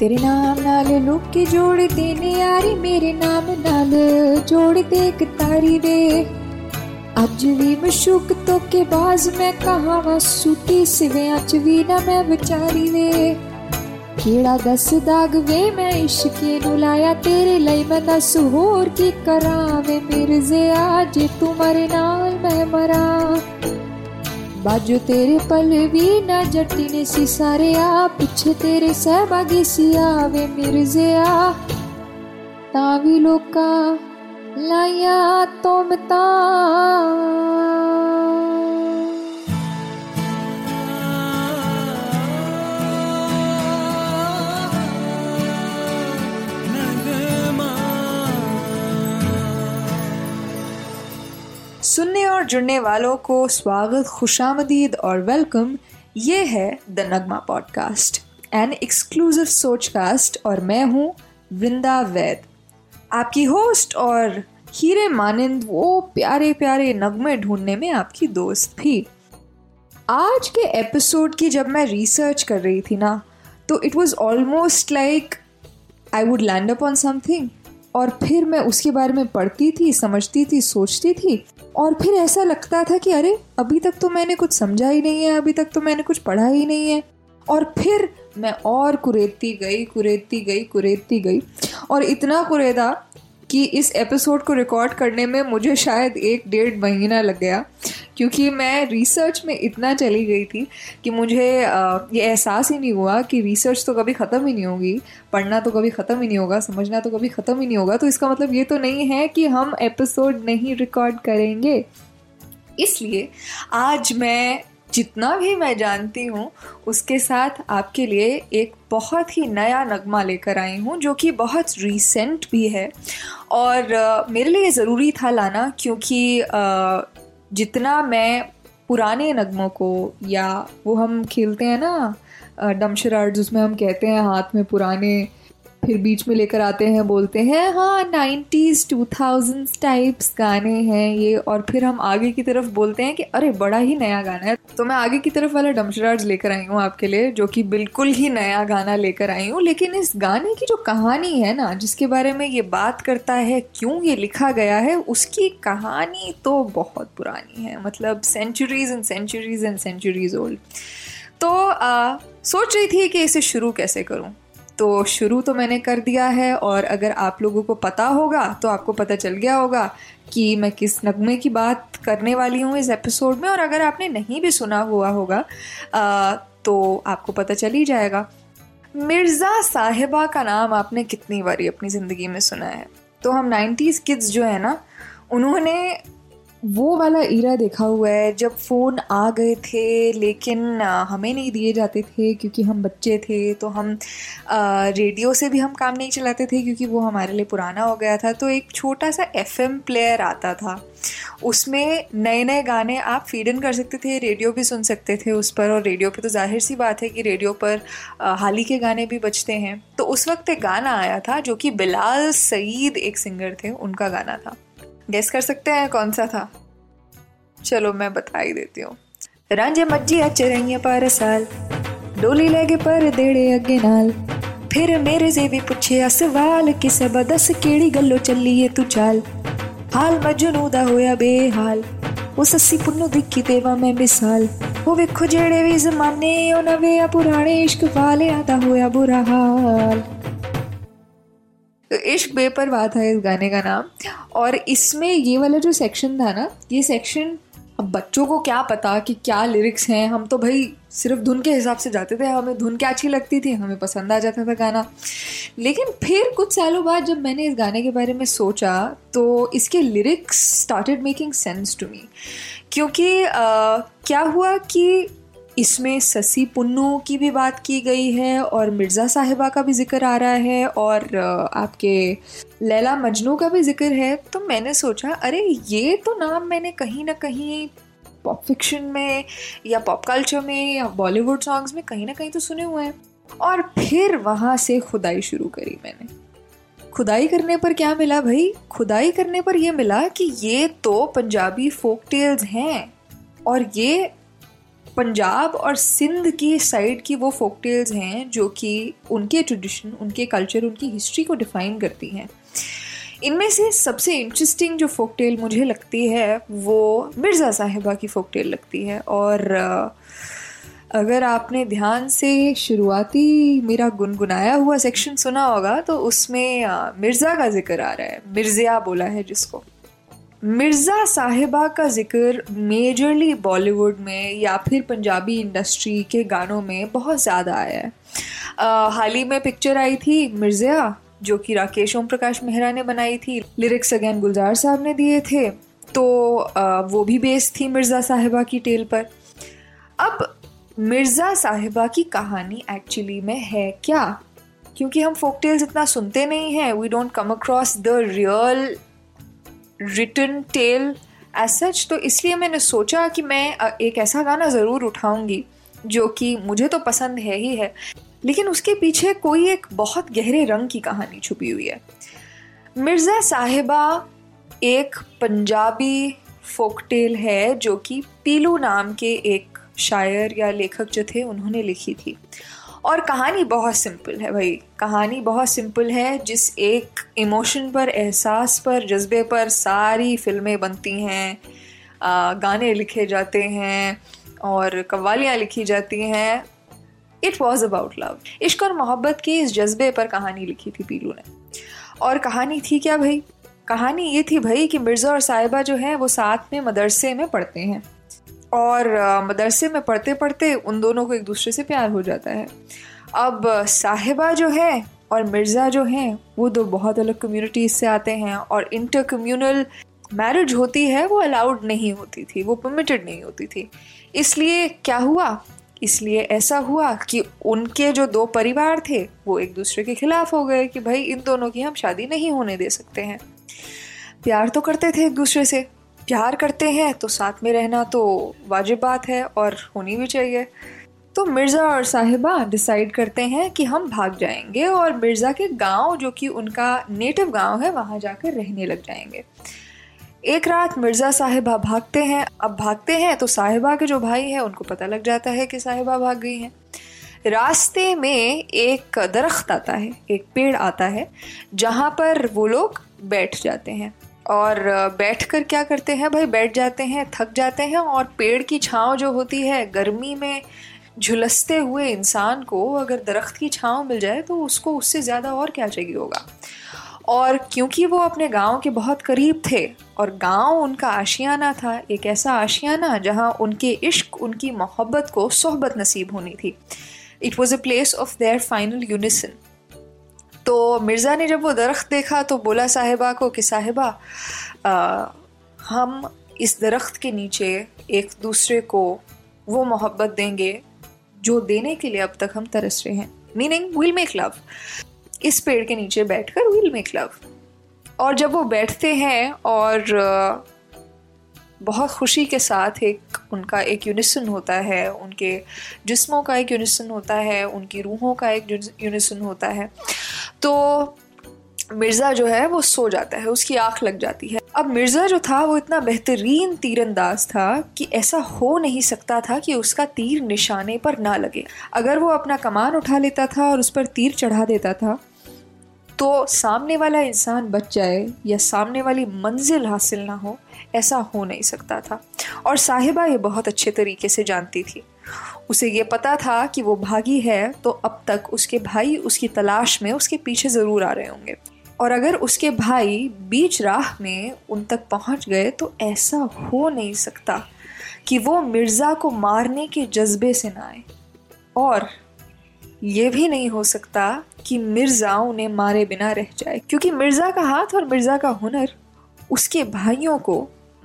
तेरे नाम नाल लोकी जोड़दे ने यारी मेरे नाम नाल जोड़दे कतारी वे। अज भी मशूक धोखेबाज मैं कहावां सूती सिवियां च वी ना मैं विचारी वे। केड़ा दस दाग वे मैं इश्के नू लाया तेरे लई मैं दस होर की करां वे। मिर्ज़िया जे तू मरे नाल मैं मरां बाजू तेरे पल भी ना जट्टी ने सी सारे आ पिछे तेरे सहबागी सी आवे। मिर्ज़िया तावी लोका लाया तुम ता सुनने और जुड़ने वालों को स्वागत, खुशामदीद और वेलकम। ये है the Nagma podcast, an exclusive Sochcast, और मैं हूँ वृंदा वैद, आपकी होस्ट और हीरे मानिंद वो प्यारे प्यारे नगमे ढूंढने में आपकी दोस्त भी। आज के एपिसोड की जब मैं रिसर्च कर रही थी ना, तो it was almost like I would land up on something, और फिर मैं उसके बारे में पढ़ती थी, समझती थी, सोचती थी, और फिर ऐसा लगता था कि अरे अभी तक तो मैंने कुछ समझा ही नहीं है, अभी तक तो मैंने कुछ पढ़ा ही नहीं है। और फिर मैं और कुरेदती गई और इतना कुरेदा कि इस एपिसोड को रिकॉर्ड करने में मुझे शायद 1-1.5 महीना लग गया, क्योंकि मैं रिसर्च में इतना चली गई थी कि मुझे ये एहसास ही नहीं हुआ कि रिसर्च तो कभी ख़त्म ही नहीं होगी, पढ़ना तो कभी ख़त्म ही नहीं होगा, समझना तो कभी ख़त्म ही नहीं होगा। तो इसका मतलब ये तो नहीं है कि हम एपिसोड नहीं रिकॉर्ड करेंगे। इसलिए आज मैं जितना भी मैं जानती हूँ उसके साथ आपके लिए एक बहुत ही नया नगमा लेकर आई हूँ, जो कि बहुत रीसेंट भी है, और मेरे लिए ज़रूरी था लाना, क्योंकि जितना मैं पुराने नगमों को, या वो हम खेलते हैं ना डमशरार्ड, जिसमें हम कहते हैं हाथ में पुराने, फिर बीच में लेकर आते हैं, बोलते हैं हाँ 90s 2000s टाइप्स गाने हैं ये, और फिर हम आगे की तरफ बोलते हैं कि अरे बड़ा ही नया गाना है। तो मैं आगे की तरफ वाला डमशराज लेकर आई हूँ आपके लिए, जो कि बिल्कुल ही नया गाना लेकर आई हूँ। लेकिन इस गाने की जो कहानी है ना, जिसके बारे में ये बात करता है, क्यों ये लिखा गया है, उसकी कहानी तो बहुत पुरानी है, मतलब सेंचुरीज ओल्ड। तो सोच रही थी कि इसे शुरू कैसे करूँ, तो शुरू तो मैंने कर दिया है, और अगर आप लोगों को पता होगा तो आपको पता चल गया होगा कि मैं किस नगमे की बात करने वाली हूँ इस एपिसोड में, और अगर आपने नहीं भी सुना हुआ होगा तो आपको पता चल ही जाएगा। मिर्ज़ा साहिबा का नाम आपने कितनी बारी अपनी ज़िंदगी में सुना है? तो हम 90s किड्स जो है ना, उन्होंने वो वाला ईरा देखा हुआ है जब फ़ोन आ गए थे, लेकिन हमें नहीं दिए जाते थे क्योंकि हम बच्चे थे। तो हम रेडियो से भी हम काम नहीं चलाते थे क्योंकि वो हमारे लिए पुराना हो गया था। तो एक छोटा सा FM प्लेयर आता था, उसमें नए नए गाने आप फीड इन कर सकते थे, रेडियो भी सुन सकते थे उस पर, और रेडियो पे तो जाहिर सी बात है कि रेडियो पर हाल ही के गाने भी बजते हैं। तो उस वक्त एक गाना आया था जो कि बिलाल सईद एक सिंगर थे, उनका गाना था। गेस कर सकते हैं कौन सा था? चलो मैं बता ही देती हूँ। रांझे मज्जी अच्छे रहिए पर साल डोली लेगे पर देड़े अगे नाल फिर मेरे से भी पूछे सवाल किसे बदस केड़ी गल्लो चली है तू चाल हाल मजनू दा होया बेहाल वो सस्सी पुन्नू दिखी देवा मैं मिसाल वो वेखो जेड़े भी जमाने ओ नवे आ पुराने इश्क वालिया दा होया बुरा हाल। तो इश्क बेपरवाह था इस गाने का नाम, और इसमें ये वाला जो सेक्शन था ना, ये सेक्शन अब बच्चों को क्या पता कि क्या लिरिक्स हैं, हम तो भाई सिर्फ धुन के हिसाब से जाते थे, हमें धुन क्या अच्छी लगती थी, हमें पसंद आ जाता था गाना। लेकिन फिर कुछ सालों बाद जब मैंने इस गाने के बारे में सोचा, तो इसके lyrics started making sense to me, क्योंकि क्या हुआ कि इसमें सस्सी पुन्नू की भी बात की गई है, और मिर्ज़ा साहिबा का भी जिक्र आ रहा है, और आपके लैला मजनू का भी जिक्र है। तो मैंने सोचा अरे ये तो नाम मैंने कहीं ना कहीं पॉप फिक्शन में, या पॉप कल्चर में, या बॉलीवुड सॉन्ग्स में कहीं ना कहीं तो सुने हुए हैं। और फिर वहाँ से खुदाई शुरू करी मैंने। खुदाई करने पर क्या मिला भाई? खुदाई करने पर ये मिला कि ये तो पंजाबी फोक टेल्स हैं, और ये पंजाब और सिंध की साइड की वो फोक टेल्स हैं जो कि उनके ट्रेडिशन, उनके कल्चर, उनकी हिस्ट्री को डिफाइन करती हैं। इनमें से सबसे इंटरेस्टिंग जो फोक टेल मुझे लगती है वो मिर्ज़ा साहिबा की फोक टेल लगती है। और अगर आपने ध्यान से शुरुआती मेरा गुनगुनाया हुआ सेक्शन सुना होगा तो उसमें मिर्ज़ा का जिक्र आ रहा है, मिर्ज़िया बोला है जिसको। मिर्ज़ा साहिबा का जिक्र मेजरली बॉलीवुड में या फिर पंजाबी इंडस्ट्री के गानों में बहुत ज़्यादा आया है। हाल ही में पिक्चर आई थी मिर्ज़िया जो कि राकेश ओमप्रकाश मेहरा ने बनाई थी, लिरिक्स अगेन गुलजार साहब ने दिए थे, तो वो भी बेस्ड थी मिर्ज़ा साहिबा की टेल पर। अब मिर्ज़ा साहिबा की कहानी एक्चुअली में है क्या, क्योंकि हम फोक टेल्स इतना सुनते नहीं हैं, we don't come across the real written tale as such, तो इसलिए मैंने सोचा कि मैं एक ऐसा गाना ज़रूर उठाऊंगी जो कि मुझे तो पसंद है ही है, लेकिन उसके पीछे कोई एक बहुत गहरे रंग की कहानी छुपी हुई है। मिर्ज़ा साहिबा एक पंजाबी फोक टेल है जो कि पीलू नाम के एक शायर या लेखक जो थे उन्होंने लिखी थी, और कहानी बहुत सिंपल है भाई, कहानी बहुत सिंपल है। जिस एक इमोशन पर, एहसास पर, जज्बे पर सारी फिल्में बनती हैं, गाने लिखे जाते हैं और कव्वालियाँ लिखी जाती हैं। इट वॉज अबाउट लव, इश्क और मोहब्बत के इस जज्बे पर कहानी लिखी थी पीलू ने। और कहानी थी क्या भाई, कहानी ये थी भाई कि मिर्ज़ा और साहिबा जो हैं वो साथ में मदरसे में पढ़ते हैं, और मदरसे में पढ़ते पढ़ते उन दोनों को एक दूसरे से प्यार हो जाता है। अब साहिबा जो है और मिर्ज़ा जो हैं वो दो बहुत अलग कम्युनिटीज़ से आते हैं, और इंटर कम्यूनल मैरिज होती है वो अलाउड नहीं होती थी, वो परमिटेड नहीं होती थी। इसलिए क्या हुआ, इसलिए ऐसा हुआ कि उनके जो दो परिवार थे वो एक दूसरे के खिलाफ हो गए कि भाई इन दोनों की हम शादी नहीं होने दे सकते हैं। प्यार तो करते थे एक दूसरे से, प्यार करते हैं तो साथ में रहना तो वाजिब बात है और होनी भी चाहिए। तो मिर्ज़ा और साहिबा डिसाइड करते हैं कि हम भाग जाएंगे और मिर्ज़ा के गांव जो कि उनका नेटिव गांव है वहां जाकर रहने लग जाएंगे। एक रात मिर्ज़ा साहिबा भागते हैं। अब भागते हैं तो साहिबा के जो भाई हैं उनको पता लग जाता है कि साहिबा भाग गई हैं। रास्ते में एक दरख्त आता है, एक पेड़ आता है जहाँ पर वो लोग बैठ जाते हैं, और बैठकर क्या करते हैं भाई, बैठ जाते हैं, थक जाते हैं, और पेड़ की छांव जो होती है, गर्मी में झुलसते हुए इंसान को अगर दरख्त की छांव मिल जाए तो उसको उससे ज़्यादा और क्या चाहिए होगा। और क्योंकि वो अपने गांव के बहुत करीब थे और गांव उनका आशियाना था, एक ऐसा आशियाना जहां उनके इश्क, उनकी मोहब्बत को सोहबत नसीब होनी थी। It was a place of their final unison. तो मिर्ज़ा ने जब वो दरख्त देखा तो बोला साहिबा को कि साहिबा हम इस दरख्त के नीचे एक दूसरे को वो मोहब्बत देंगे जो देने के लिए अब तक हम तरस रहे हैं, मीनिंग विल मेक लव। इस पेड़ के नीचे बैठकर विल मेक लव। और जब वो बैठते हैं और बहुत खुशी के साथ एक उनका एक यूनिसन होता है, उनके जिस्मों का एक यूनिसन होता है, उनकी रूहों का एक यूनिसन होता है, तो मिर्ज़ा जो है वो सो जाता है, उसकी आँख लग जाती है। अब मिर्ज़ा जो था वो इतना बेहतरीन तीरंदाज था कि ऐसा हो नहीं सकता था कि उसका तीर निशाने पर ना लगे। अगर वो अपना कमान उठा लेता था और उस पर तीर चढ़ा देता था तो सामने वाला इंसान बच जाए या सामने वाली मंजिल हासिल ना हो, ऐसा हो नहीं सकता था। और साहिबा ये बहुत अच्छे तरीके से जानती थी, उसे ये पता था कि वो भागी है तो अब तक उसके भाई उसकी तलाश में उसके पीछे ज़रूर आ रहे होंगे, और अगर उसके भाई बीच राह में उन तक पहुंच गए तो ऐसा हो नहीं सकता कि वो मिर्ज़ा को मारने के जज्बे से ना आए, और ये भी नहीं हो सकता कि मिर्ज़ा उन्हें मारे बिना रह जाए, क्योंकि मिर्ज़ा का हाथ और मिर्ज़ा का हुनर उसके भाइयों को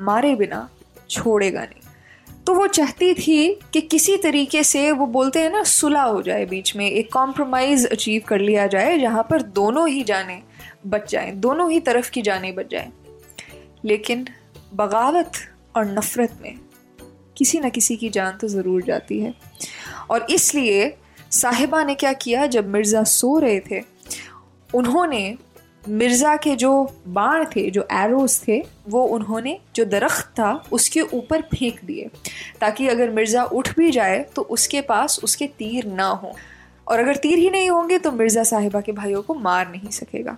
मारे बिना छोड़ेगा नहीं। तो वो चाहती थी कि किसी तरीके से, वो बोलते हैं ना, सुलह हो जाए, बीच में एक कॉम्प्रोमाइज़ अचीव कर लिया जाए जहाँ पर दोनों ही जाने बच जाएं, दोनों ही तरफ की जाने बच जाएं। लेकिन बगावत और नफ़रत में किसी न किसी की जान तो ज़रूर जाती है। और इसलिए साहिबा ने क्या किया, जब मिर्ज़ा सो रहे थे उन्होंने मिर्ज़ा के जो बाण थे, जो एरोज़ थे, वो उन्होंने जो दरख्त था उसके ऊपर फेंक दिए ताकि अगर मिर्ज़ा उठ भी जाए तो उसके पास उसके तीर ना हों, और अगर तीर ही नहीं होंगे तो मिर्ज़ा साहिबा के भाइयों को मार नहीं सकेगा।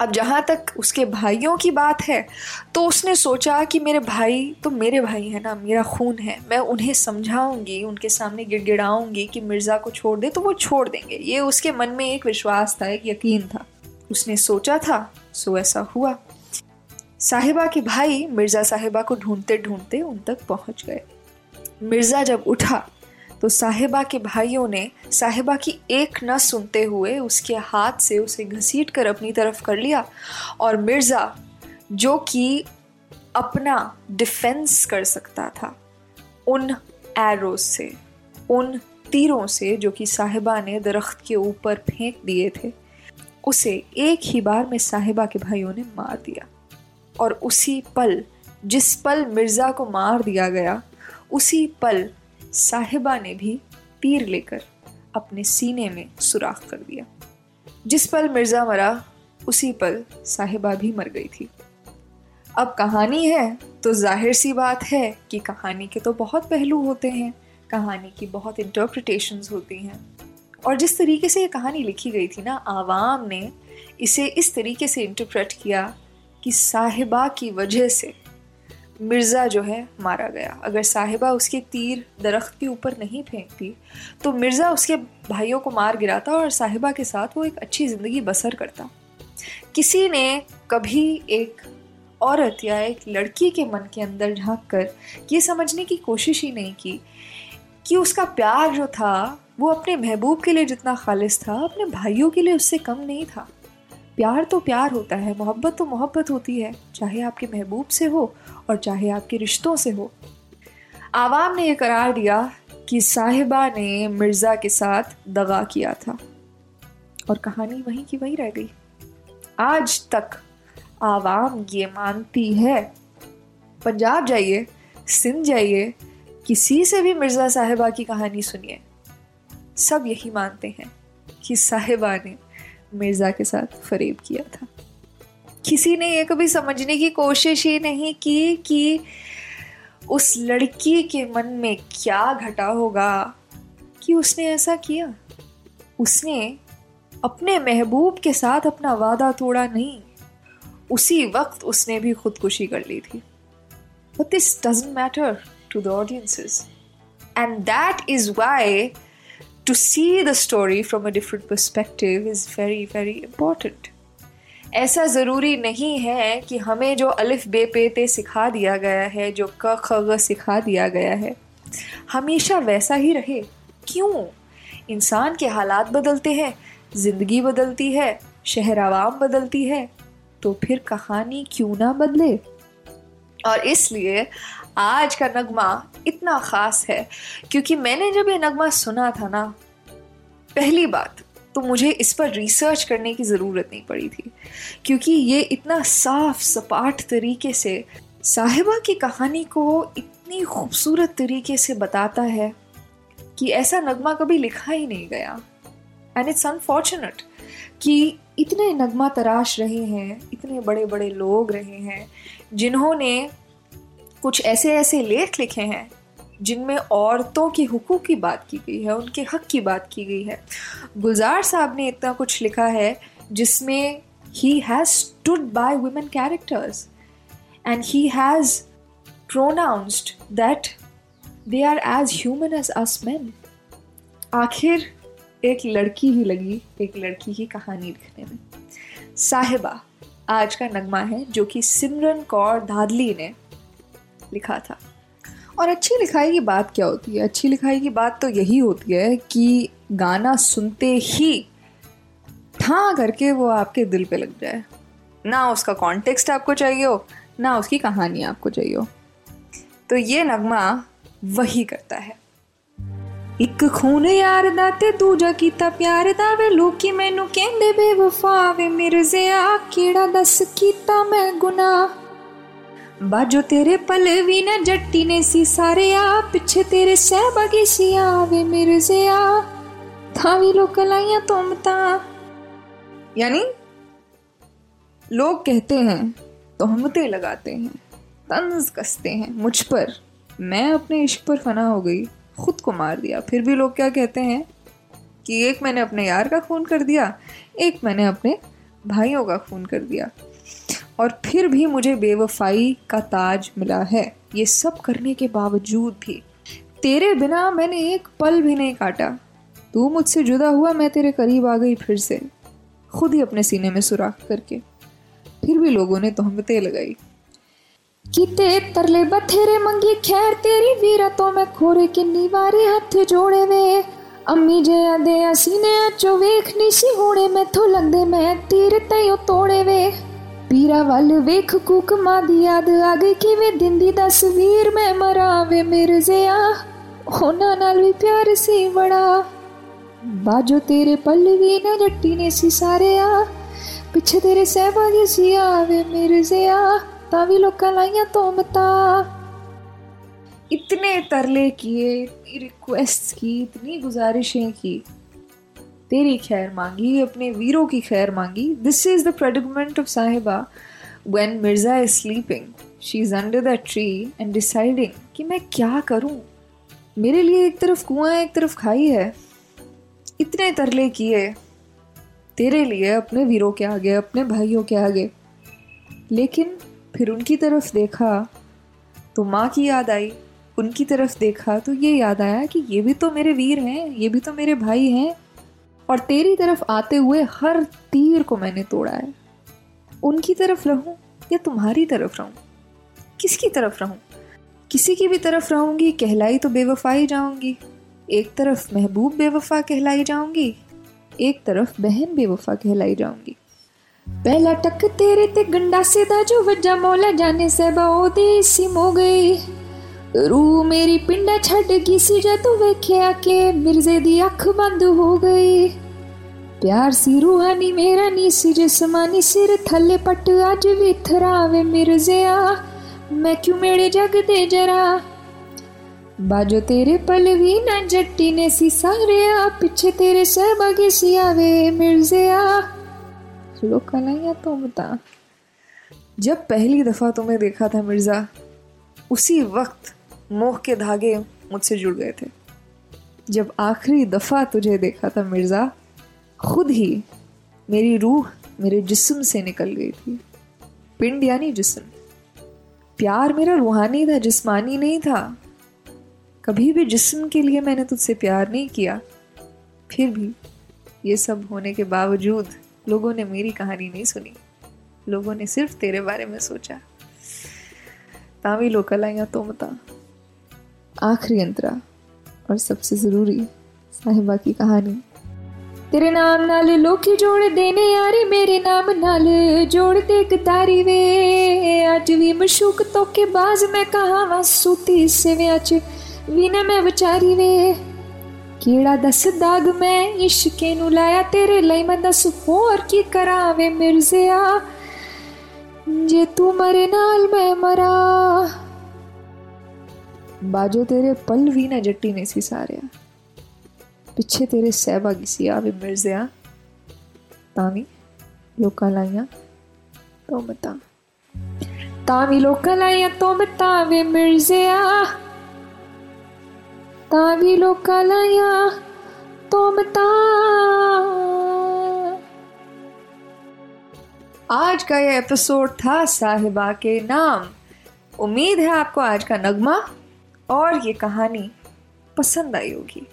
अब जहाँ तक उसके भाइयों की बात है तो उसने सोचा कि मेरे भाई तो मेरे भाई है ना, मेरा खून है, मैं उन्हें समझाऊंगी, उनके सामने गिड़गिड़ाऊंगी कि मिर्ज़ा को छोड़ दे तो वो छोड़ देंगे। ये उसके मन में एक विश्वास था, एक यकीन था, उसने सोचा था, सो ऐसा हुआ। साहिबा के भाई मिर्ज़ा साहिबा को ढूंढते ढूंढते उन तक पहुंच गए। मिर्ज़ा जब उठा तो साहिबा के भाइयों ने साहिबा की एक न सुनते हुए उसके हाथ से उसे घसीट कर अपनी तरफ कर लिया, और मिर्ज़ा जो कि अपना डिफेंस कर सकता था उन एरोज से, उन तीरों से जो कि साहिबा ने दरख्त के ऊपर फेंक दिए थे, उसे एक ही बार में साहिबा के भाइयों ने मार दिया। और उसी पल, जिस पल मिर्ज़ा को मार दिया गया, उसी पल साहिबा ने भी तीर लेकर अपने सीने में सुराख कर दिया। जिस पल मिर्ज़ा मरा उसी पल साहिबा भी मर गई थी। अब कहानी है तो जाहिर सी बात है कि कहानी के तो बहुत पहलू होते हैं, कहानी की बहुत इंटरप्रिटेशंस होती हैं, और जिस तरीके से ये कहानी लिखी गई थी ना, आवाम ने इसे इस तरीके से इंटरप्रेट किया कि साहिबा की वजह से मिर्ज़ा जो है मारा गया। अगर साहिबा उसके तीर दरख्त के ऊपर नहीं फेंकती तो मिर्ज़ा उसके भाइयों को मार गिराता और साहिबा के साथ वो एक अच्छी ज़िंदगी बसर करता। किसी ने कभी एक औरत या एक लड़की के मन के अंदर झाँक कर ये समझने की कोशिश ही नहीं की कि उसका प्यार जो था वो अपने महबूब के लिए जितना खालिस था, अपने भाइयों के लिए उससे कम नहीं था। प्यार तो प्यार होता है, मोहब्बत तो मोहब्बत होती है, चाहे आपके महबूब से हो और चाहे आपके रिश्तों से हो। आवाम ने ये करार दिया कि साहिबा ने मिर्ज़ा के साथ दगा किया था, और कहानी वहीं की वहीं रह गई। आज तक आवाम ये मानती है, पंजाब जाइए, सिंध जाइए, किसी से भी मिर्ज़ा साहिबा की कहानी सुनिए, सब यही मानते हैं कि साहिबा ने मिर्ज़ा के साथ फरेब किया था। किसी ने ये कभी समझने की कोशिश ही नहीं की कि उस लड़की के मन में क्या घटा होगा कि उसने ऐसा किया। उसने अपने महबूब के साथ अपना वादा तोड़ा नहीं, उसी वक्त उसने भी खुदकुशी कर ली थी। But this doesn't matter to the audiences, and that is why to see the story from a different perspective is very very important. ऐसा ज़रूरी नहीं है कि हमें जो अलिफ बे पे ते सिखा दिया गया है, जो क ख ग सिखा दिया गया है, हमेशा वैसा ही रहे। क्यों? इंसान के हालात बदलते हैं, ज़िंदगी बदलती है, शहर आवाम बदलती है, तो फिर कहानी क्यों ना बदले। और इसलिए आज का नगमा इतना ख़ास है क्योंकि मैंने जब ये नगमा सुना था ना, पहली बात तो मुझे इस पर रिसर्च करने की ज़रूरत नहीं पड़ी थी क्योंकि ये इतना साफ सपाट तरीके से साहिबा की कहानी को इतनी खूबसूरत तरीके से बताता है कि ऐसा नगमा कभी लिखा ही नहीं गया। एंड इट्स अनफॉर्चुनेट कि इतने नगमा तराश रहे हैं, इतने बड़े बड़े लोग रहे हैं जिन्होंने कुछ ऐसे ऐसे लेख लिखे हैं जिनमें औरतों के हुकूक की बात की गई है, उनके हक़ की बात की गई है। गुलजार साहब ने इतना कुछ लिखा है जिसमें he has stood by women characters and he has pronounced that they are as human as us man. आखिर एक लड़की ही लगी एक लड़की की कहानी लिखने में। साहिबा आज का नगमा है जो कि सिमरन कौर धादली ने लिखा था। और अच्छी लिखाई की बात क्या होती है? अच्छी लिखाई की बात तो यही होती है कि गाना सुनते ही ठां करके वो आपके दिल पे लग जाए, ना उसका कॉन्टेक्स्ट आपको चाहिए हो, ना उसकी कहानी आपको चाहिए हो। तो ये नगमा वही करता है। एक खून यार दा ते दूजा कीता प्यार दा, वे लोकी मैनू कहंदे बेवफा, वे मिर्ज़िया केड़ा दस कीता मैं गुनाह। बाजो तेरे पल भी न जट्टी ने सी सारे आ, पिछे तेरे सहबा की सी आवे मिर्ज़िया, थावी लोक लाइया तुम ता। यानी लोग कहते हैं तो हमते लगाते हैं, तंज कसते हैं मुझ पर। मैं अपने इश्क पर फना हो गई, खुद को मार दिया, फिर भी लोग क्या कहते हैं कि एक मैंने अपने यार का खून कर दिया, एक मैंने अपने भाइयों का खून कर दिया, और फिर भी मुझे बेवफाई का ताज मिला है। ये सब करने के बावजूद भी तेरे बिना मैंने एक पल भी नहीं काटा। तू मुझसे जुदा हुआ, मैं तेरे करीब आ गई फिर से, खुद ही अपने सीने में सुराख करके, फिर भी लोगों ने तोहमतें लगाई। किते तरले बथेरे मंगी खैर तेरी वीरा, तो मैं खोरे किन्नी वारी हथ जोड़े वे। अम्मी जया दे सीने चो वेख नी सी होने, मैथों लगदे मैं तीर तयो तोड़े वे। पीरा वाल वेख कूक मां दी याद आ गई, किवें दिन दी तस्वीर मैं मरा वे। मिर्ज़िया होना नाल भी प्यार सी बड़ा, बाजो तेरे पल्लवी ना जट्टी ने सी सारे आ, पिछे तेरे सहबा दी सी आवे। मिर्ज़िया तावी लोकां लाइयां तोमता। इतने तरले किए, इतनी रिक्वेस्ट की, इतनी गुजारिशें की, तेरी खैर मांगी, अपने वीरों की खैर मांगी। This is the predicament of Sahiba when Mirza is sleeping. She is under the tree and deciding कि मैं क्या करूं। मेरे लिए एक तरफ कुआं है, एक तरफ खाई है। इतने तरले किए तेरे लिए, अपने वीरों के आगे, अपने भाइयों के आगे। लेकिन फिर उनकी तरफ देखा तो माँ की याद आई, उनकी तरफ देखा तो ये याद आया कि ये भी तो मेरे वीर हैं, ये भी तो मेरे भाई हैं। और तेरी तरफ आते हुए हर तीर को मैंने तोड़ा है। उनकी तरफ रहूं या तुम्हारी तरफ रहूं, किसकी तरफ रहूं? किसी की भी तरफ रहूंगी कहलाई तो बेवफाई जाऊंगी। एक तरफ महबूब बेवफा कहलाई जाऊंगी, एक तरफ बहन बेवफा कहलाई जाऊंगी। पहला टक तेरे ते गंडासे दा जो वज्जा, मौला जाने सहबा ओदी सिम हो गई। रूह मेरी पिंडा छड़ गई सी जद तू वेखिया के, मिर्जे दी अख बंद हो गई। प्यार सी रूहानी मेरा नी सी जिस्मानी, सिर थले पट अज भी थरावे। मिर्ज़िया मैं क्यों मेरे जग दे जरा, बाजो तेरे पलवी ना जट्टी ने सी सारे आ, पिछे तेरे सहबा गई सी आवे। मिर्ज़िया लोका लाइया तो बता। जब पहली दफा तुम्हें देखा था मिर्जा, उसी वक्त मोह के धागे मुझसे जुड़ गए थे। जब आखिरी दफा तुझे देखा था मिर्जा, खुद ही मेरी रूह मेरे जिस्म से निकल गई थी। पिंड यानी जिस्म। प्यार मेरा रूहानी था, जिस्मानी नहीं था। कभी भी जिस्म के लिए मैंने तुझसे प्यार नहीं किया। फिर भी ये सब होने के बावजूद लोगों ने मेरी कहानी नहीं सुनी, लोगों ने सिर्फ तेरे बारे में सोचा। तावी लोकलाइया तो मता। आखिरी अंतरा और सबसे जरूरी साहिबा की कहानी। तेरे नाम नाल लोकी जोड़ देने यारे, मेरे नाम नाल जोड़ दे गदारी वे। अज भी मशूक तो के बाज मैं कहां सूती सेव्या च वीना मैं विचारी वे। केड़ा दस दाग मैं इश्के नू लाया, तेरे लई मैं दस होर की करा वे। मिर्ज़िया जे तू मरे नाल मैं मरा, बाजो तेरे पल भी ना जट्टी ने सी सारे, पिछे तेरे सहबा किसी आवे। मिर्ज़िया तावी लोका लाइया तो मता, तावी लोका लाइया तो मता वे। मिर्ज़िया तावी लोका लाया तो बता। आज का ये एपिसोड था साहिबा के नाम। उम्मीद है आपको आज का नगमा और ये कहानी पसंद आई होगी।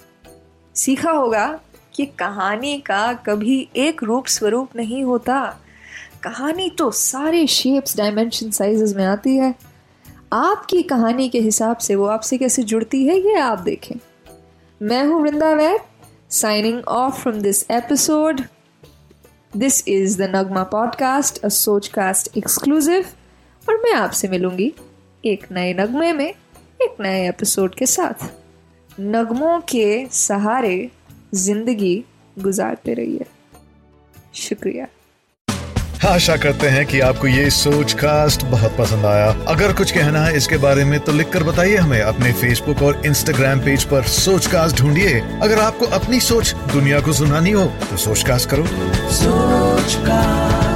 सीखा होगा कि कहानी का कभी एक रूप स्वरूप नहीं होता। कहानी तो सारे शेप्स, डायमेंशन, साइजेस में आती है। आपकी कहानी के हिसाब से वो आपसे कैसे जुड़ती है, ये आप देखें। मैं हूँ Vrinda Vaid, signing off from this episode. This is the Nagma podcast, a Sochcast exclusive. और मैं आपसे मिलूंगी एक नए नगमे में, एक नए एपिसोड के साथ। नगमों के सहारे जिंदगी गुजारते रहिए। शुक्रिया। आशा करते हैं कि आपको ये सोच कास्ट बहुत पसंद आया। अगर कुछ कहना है इसके बारे में तो लिखकर बताइए हमें। अपने फेसबुक और इंस्टाग्राम पेज पर सोच कास्ट ढूंढिए। अगर आपको अपनी सोच दुनिया को सुनानी हो तो सोच कास्ट करो। सोच कास्ट।